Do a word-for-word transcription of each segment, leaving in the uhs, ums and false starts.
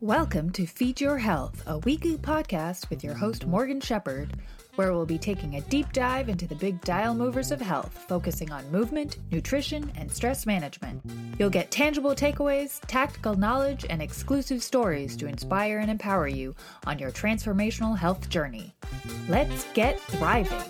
Welcome to Feed Your Health, a weekly podcast with your host Morgan Shepherd, where we'll be taking a deep dive into the big dial movers of health, focusing on movement, nutrition, and stress management. You'll get tangible takeaways, tactical knowledge, and exclusive stories to inspire and empower you on your transformational health journey. Let's get thriving.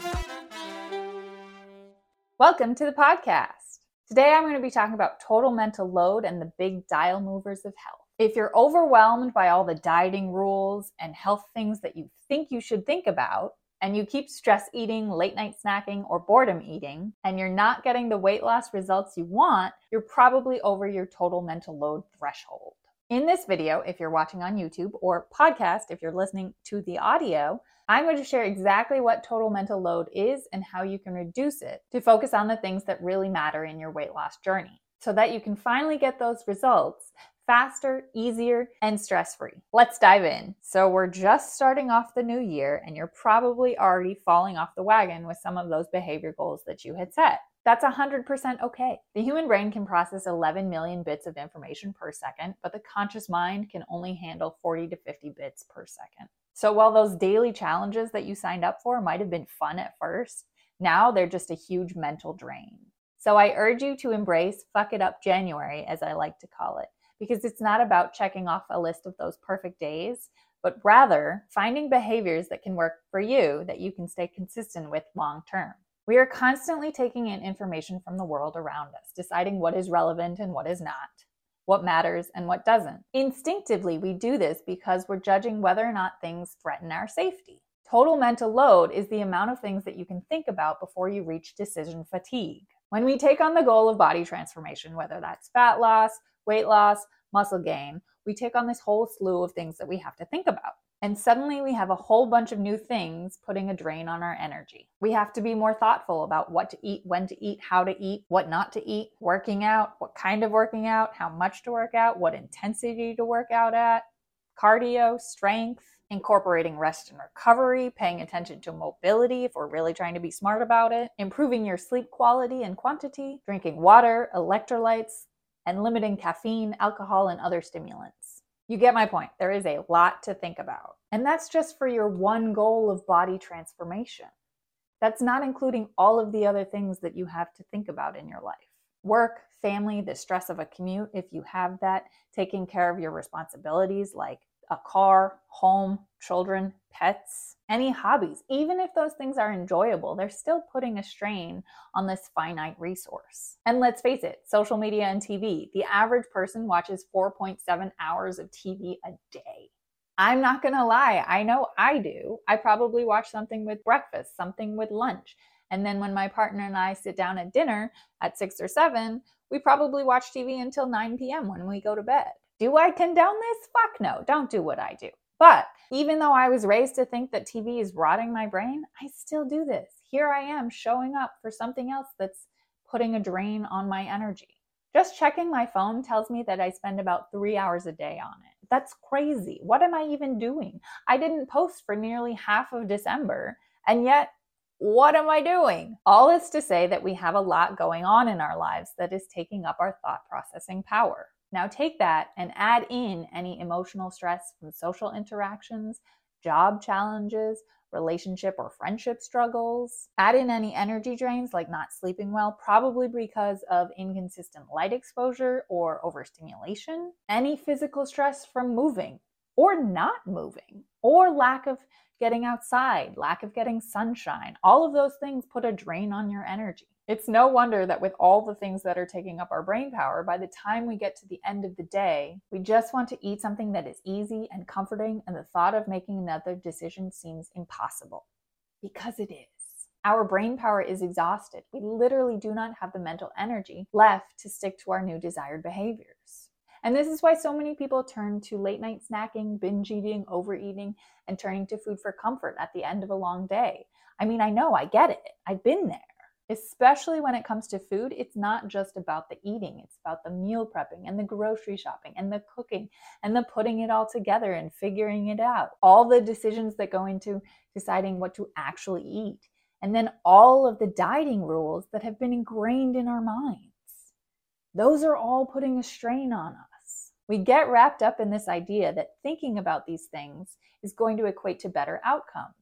Welcome to the podcast. Today I'm going to be talking about total mental load and the big dial movers of health. If you're overwhelmed by all the dieting rules and health things that you think you should think about, and you keep stress eating, late night snacking, or boredom eating, and you're not getting the weight loss results you want, you're probably over your total mental load threshold. In this video, if you're watching on YouTube, or podcast, if you're listening to the audio, I'm going to share exactly what total mental load is and how you can reduce it to focus on the things that really matter in your weight loss journey, so that you can finally get those results faster, easier, and stress-free. Let's dive in. So we're just starting off the new year, and you're probably already falling off the wagon with some of those behavior goals that you had set. That's one hundred percent okay. The human brain can process eleven million bits of information per second, but the conscious mind can only handle forty to fifty bits per second. So while those daily challenges that you signed up for might have been fun at first, now they're just a huge mental drain. So I urge you to embrace Fuck It Up January, as I like to call it, because it's not about checking off a list of those perfect days, but rather finding behaviors that can work for you that you can stay consistent with long term. We are constantly taking in information from the world around us, deciding what is relevant and what is not, what matters and what doesn't. Instinctively, we do this because we're judging whether or not things threaten our safety. Total mental load is the amount of things that you can think about before you reach decision fatigue. When we take on the goal of body transformation, whether that's fat loss, weight loss, muscle gain, we take on this whole slew of things that we have to think about. And suddenly we have a whole bunch of new things putting a drain on our energy. We have to be more thoughtful about what to eat, when to eat, how to eat, what not to eat, working out, what kind of working out, how much to work out, what intensity to work out at, cardio, strength, incorporating rest and recovery, paying attention to mobility if we're really trying to be smart about it, improving your sleep quality and quantity, drinking water, electrolytes, and limiting caffeine, alcohol, and other stimulants. You get my point. There is a lot to think about. And that's just for your one goal of body transformation. That's not including all of the other things that you have to think about in your life. Work, family, the stress of a commute, if you have that, taking care of your responsibilities like a car, home, children, pets, any hobbies. Even if those things are enjoyable, they're still putting a strain on this finite resource. And let's face it, social media and T V. The average person watches four point seven hours of T V a day. I'm not gonna lie, I know I do. I probably watch something with breakfast, something with lunch. And then when my partner and I sit down at dinner at six or seven, we probably watch T V until nine p.m. when we go to bed. Do I condone this? Fuck no, don't do what I do. But even though I was raised to think that T V is rotting my brain, I still do this. Here I am showing up for something else that's putting a drain on my energy. Just checking my phone tells me that I spend about three hours a day on it. That's crazy. What am I even doing? I didn't post for nearly half of December, and yet what am I doing? All is to say that we have a lot going on in our lives that is taking up our thought processing power. Now take that and add in any emotional stress from social interactions, job challenges, relationship or friendship struggles. Add in any energy drains like not sleeping well, probably because of inconsistent light exposure or overstimulation. Any physical stress from moving or not moving, or lack of getting outside, lack of getting sunshine. All of those things put a drain on your energy. It's no wonder that with all the things that are taking up our brain power, by the time we get to the end of the day, we just want to eat something that is easy and comforting, and the thought of making another decision seems impossible. Because it is. Our brain power is exhausted. We literally do not have the mental energy left to stick to our new desired behaviors. And this is why so many people turn to late night snacking, binge eating, overeating, and turning to food for comfort at the end of a long day. I mean, I know, I get it. I've been there. Especially when it comes to food, it's not just about the eating. It's about the meal prepping and the grocery shopping and the cooking and the putting it all together and figuring it out. All the decisions that go into deciding what to actually eat and then all of the dieting rules that have been ingrained in our minds. Those are all putting a strain on us. We get wrapped up in this idea that thinking about these things is going to equate to better outcomes.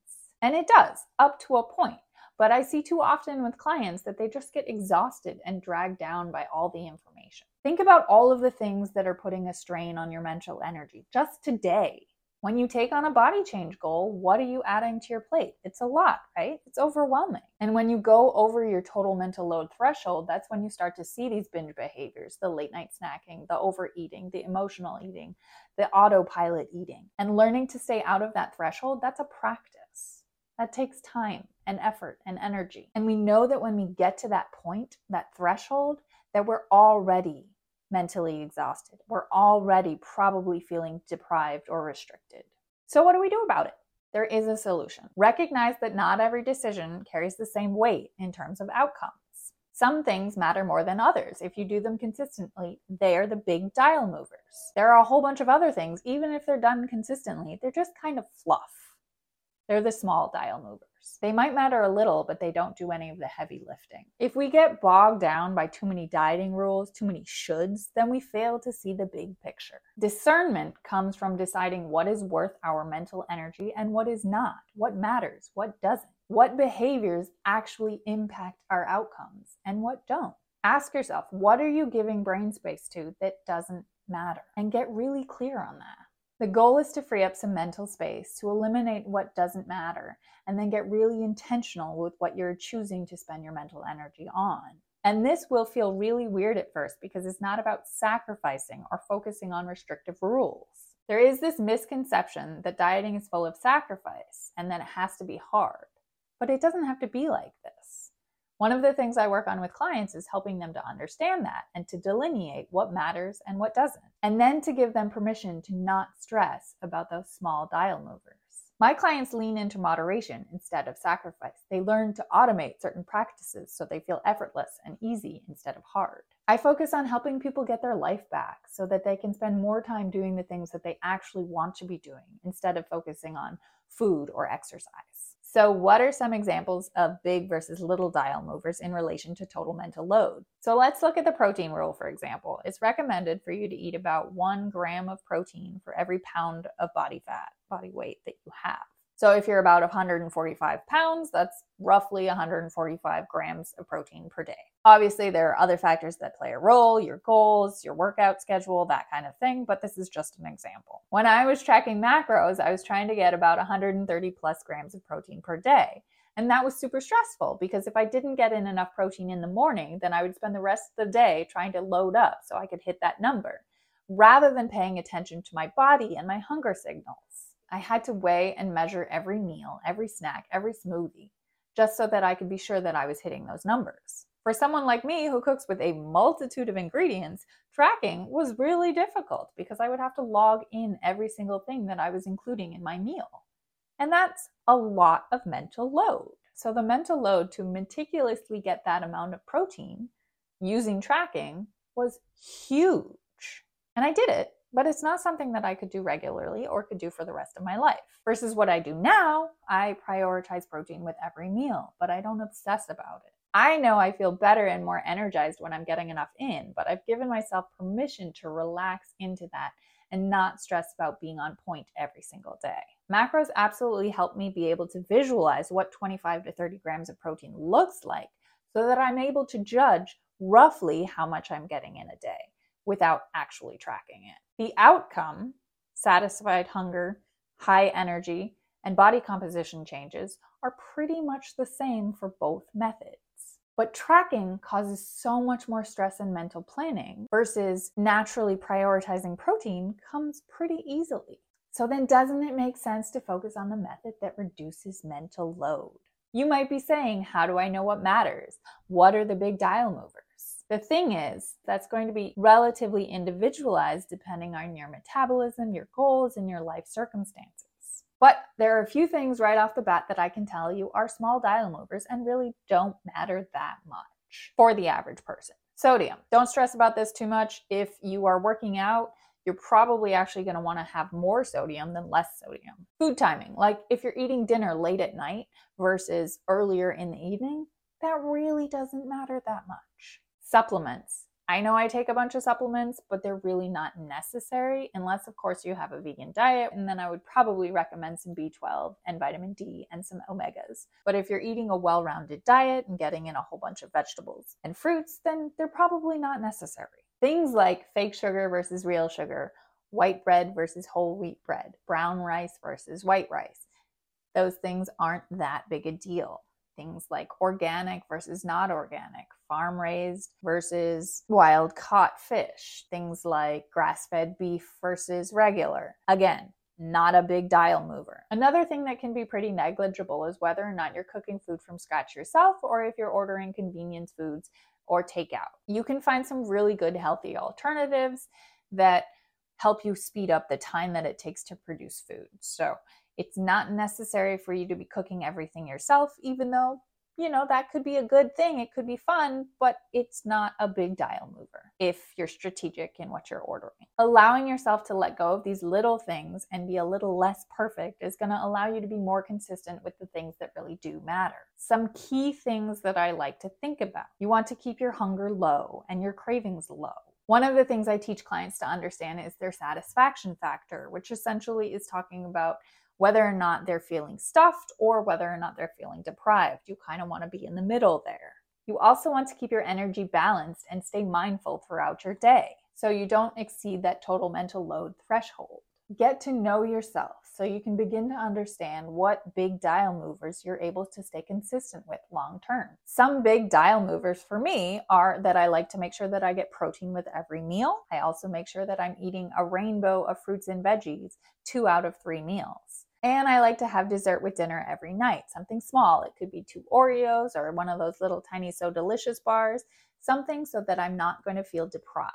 And it does, up to a point. But I see too often with clients that they just get exhausted and dragged down by all the information. Think about all of the things that are putting a strain on your mental energy just today. When you take on a body change goal, what are you adding to your plate? It's a lot, right? It's overwhelming. And when you go over your total mental load threshold, that's when you start to see these binge behaviors, the late night snacking, the overeating, the emotional eating, the autopilot eating. And learning to stay out of that threshold, that's a practice. That takes time and effort and energy. And we know that when we get to that point, that threshold, that we're already mentally exhausted. We're already probably feeling deprived or restricted. So what do we do about it? There is a solution. Recognize that not every decision carries the same weight in terms of outcomes. Some things matter more than others. If you do them consistently, they are the big dial movers. There are a whole bunch of other things, even if they're done consistently, they're just kind of fluff. They're the small dial movers. They might matter a little, but they don't do any of the heavy lifting. If we get bogged down by too many dieting rules, too many shoulds, then we fail to see the big picture. Discernment comes from deciding what is worth our mental energy and what is not, what matters, what doesn't, what behaviors actually impact our outcomes and what don't. Ask yourself, what are you giving brain space to that doesn't matter? And get really clear on that. The goal is to free up some mental space to eliminate what doesn't matter and then get really intentional with what you're choosing to spend your mental energy on. And this will feel really weird at first because it's not about sacrificing or focusing on restrictive rules. There is this misconception that dieting is full of sacrifice and that it has to be hard, but it doesn't have to be like this. One of the things I work on with clients is helping them to understand that and to delineate what matters and what doesn't, and then to give them permission to not stress about those small dial movers. My clients lean into moderation instead of sacrifice. They learn to automate certain practices so they feel effortless and easy instead of hard. I focus on helping people get their life back so that they can spend more time doing the things that they actually want to be doing instead of focusing on food or exercise. So what are some examples of big versus little dial movers in relation to total mental load? So let's look at the protein rule, for example. It's recommended for you to eat about one gram of protein for every pound of body fat, body weight that you have. So if you're about one hundred forty-five pounds, that's roughly one hundred forty-five grams of protein per day. Obviously, there are other factors that play a role, your goals, your workout schedule, that kind of thing, but this is just an example. When I was tracking macros, I was trying to get about one hundred thirty plus grams of protein per day. And that was super stressful because if I didn't get in enough protein in the morning, then I would spend the rest of the day trying to load up so I could hit that number, rather than paying attention to my body and my hunger signals. I had to weigh and measure every meal, every snack, every smoothie, just so that I could be sure that I was hitting those numbers. For someone like me who cooks with a multitude of ingredients, tracking was really difficult because I would have to log in every single thing that I was including in my meal. And that's a lot of mental load. So the mental load to meticulously get that amount of protein using tracking was huge. And I did it. But it's not something that I could do regularly or could do for the rest of my life. Versus what I do now, I prioritize protein with every meal, but I don't obsess about it. I know I feel better and more energized when I'm getting enough in, but I've given myself permission to relax into that and not stress about being on point every single day. Macros absolutely help me be able to visualize what twenty-five to thirty grams of protein looks like so that I'm able to judge roughly how much I'm getting in a day without actually tracking it. The outcome, satisfied hunger, high energy, and body composition changes are pretty much the same for both methods. But tracking causes so much more stress and mental planning versus naturally prioritizing protein comes pretty easily. So then doesn't it make sense to focus on the method that reduces mental load? You might be saying, how do I know what matters? What are the big dial movers? The thing is, that's going to be relatively individualized depending on your metabolism, your goals, and your life circumstances. But there are a few things right off the bat that I can tell you are small dial movers and really don't matter that much for the average person. Sodium. Don't stress about this too much. If you are working out, you're probably actually going to want to have more sodium than less sodium. Food timing, like if you're eating dinner late at night versus earlier in the evening, that really doesn't matter that much. Supplements. I know I take a bunch of supplements, but they're really not necessary unless, of course, you have a vegan diet. And then I would probably recommend some B twelve and vitamin D and some omegas. But if you're eating a well-rounded diet and getting in a whole bunch of vegetables and fruits, then they're probably not necessary. Things like fake sugar versus real sugar, white bread versus whole wheat bread, brown rice versus white rice. Those things aren't that big a deal. Things like organic versus not organic, farm-raised versus wild-caught fish, things like grass-fed beef versus regular. Again, not a big dial mover. Another thing that can be pretty negligible is whether or not you're cooking food from scratch yourself or if you're ordering convenience foods or takeout. You can find some really good healthy alternatives that help you speed up the time that it takes to produce food. So it's not necessary for you to be cooking everything yourself, even though, you know, that could be a good thing. It could be fun, but it's not a big dial mover if you're strategic in what you're ordering. Allowing yourself to let go of these little things and be a little less perfect is going to allow you to be more consistent with the things that really do matter. Some key things that I like to think about. You want to keep your hunger low and your cravings low. One of the things I teach clients to understand is their satisfaction factor, which essentially is talking about whether or not they're feeling stuffed or whether or not they're feeling deprived. You kind of want to be in the middle there. You also want to keep your energy balanced and stay mindful throughout your day so you don't exceed that total mental load threshold. Get to know yourself so you can begin to understand what big dial movers you're able to stay consistent with long term. Some big dial movers for me are that I like to make sure that I get protein with every meal. I also make sure that I'm eating a rainbow of fruits and veggies two out of three meals. And I like to have dessert with dinner every night, something small. It could be two Oreos or one of those little tiny So Delicious bars, something so that I'm not going to feel deprived.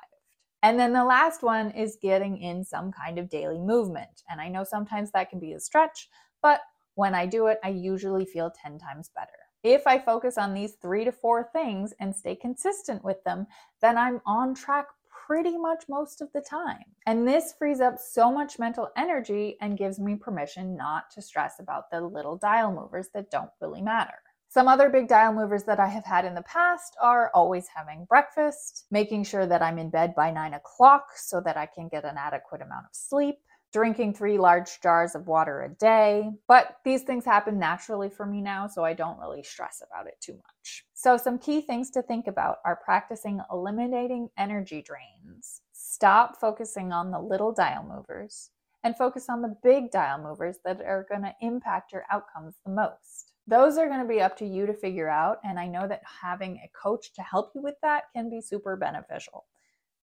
And then the last one is getting in some kind of daily movement. And I know sometimes that can be a stretch, but when I do it, I usually feel ten times better. If I focus on these three to four things and stay consistent with them, then I'm on track pretty much most of the time. And this frees up so much mental energy and gives me permission not to stress about the little dial movers that don't really matter. Some other big dial movers that I have had in the past are always having breakfast, making sure that I'm in bed by nine o'clock so that I can get an adequate amount of sleep, drinking three large jars of water a day. But these things happen naturally for me now, so I don't really stress about it too much. So some key things to think about are practicing eliminating energy drains. Stop focusing on the little dial movers and focus on the big dial movers that are going to impact your outcomes the most. Those are going to be up to you to figure out, and I know that having a coach to help you with that can be super beneficial.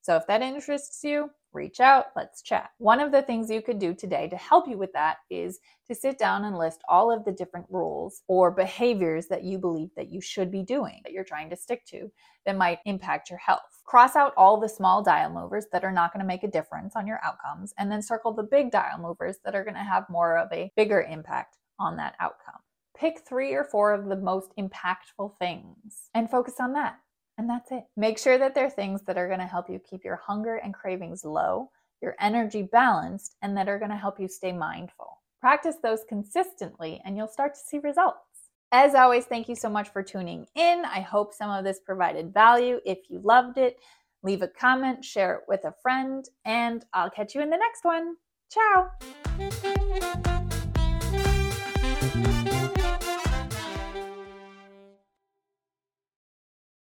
So if that interests you, reach out, let's chat. One of the things you could do today to help you with that is to sit down and list all of the different rules or behaviors that you believe that you should be doing, that you're trying to stick to, that might impact your health. Cross out all the small dial movers that are not going to make a difference on your outcomes, and then circle the big dial movers that are going to have more of a bigger impact on that outcome. Pick three or four of the most impactful things and focus on that. And that's it. Make sure that they're things that are going to help you keep your hunger and cravings low, your energy balanced, and that are going to help you stay mindful. Practice those consistently and you'll start to see results. As always, thank you so much for tuning in. I hope some of this provided value. If you loved it, leave a comment, share it with a friend, and I'll catch you in the next one. Ciao.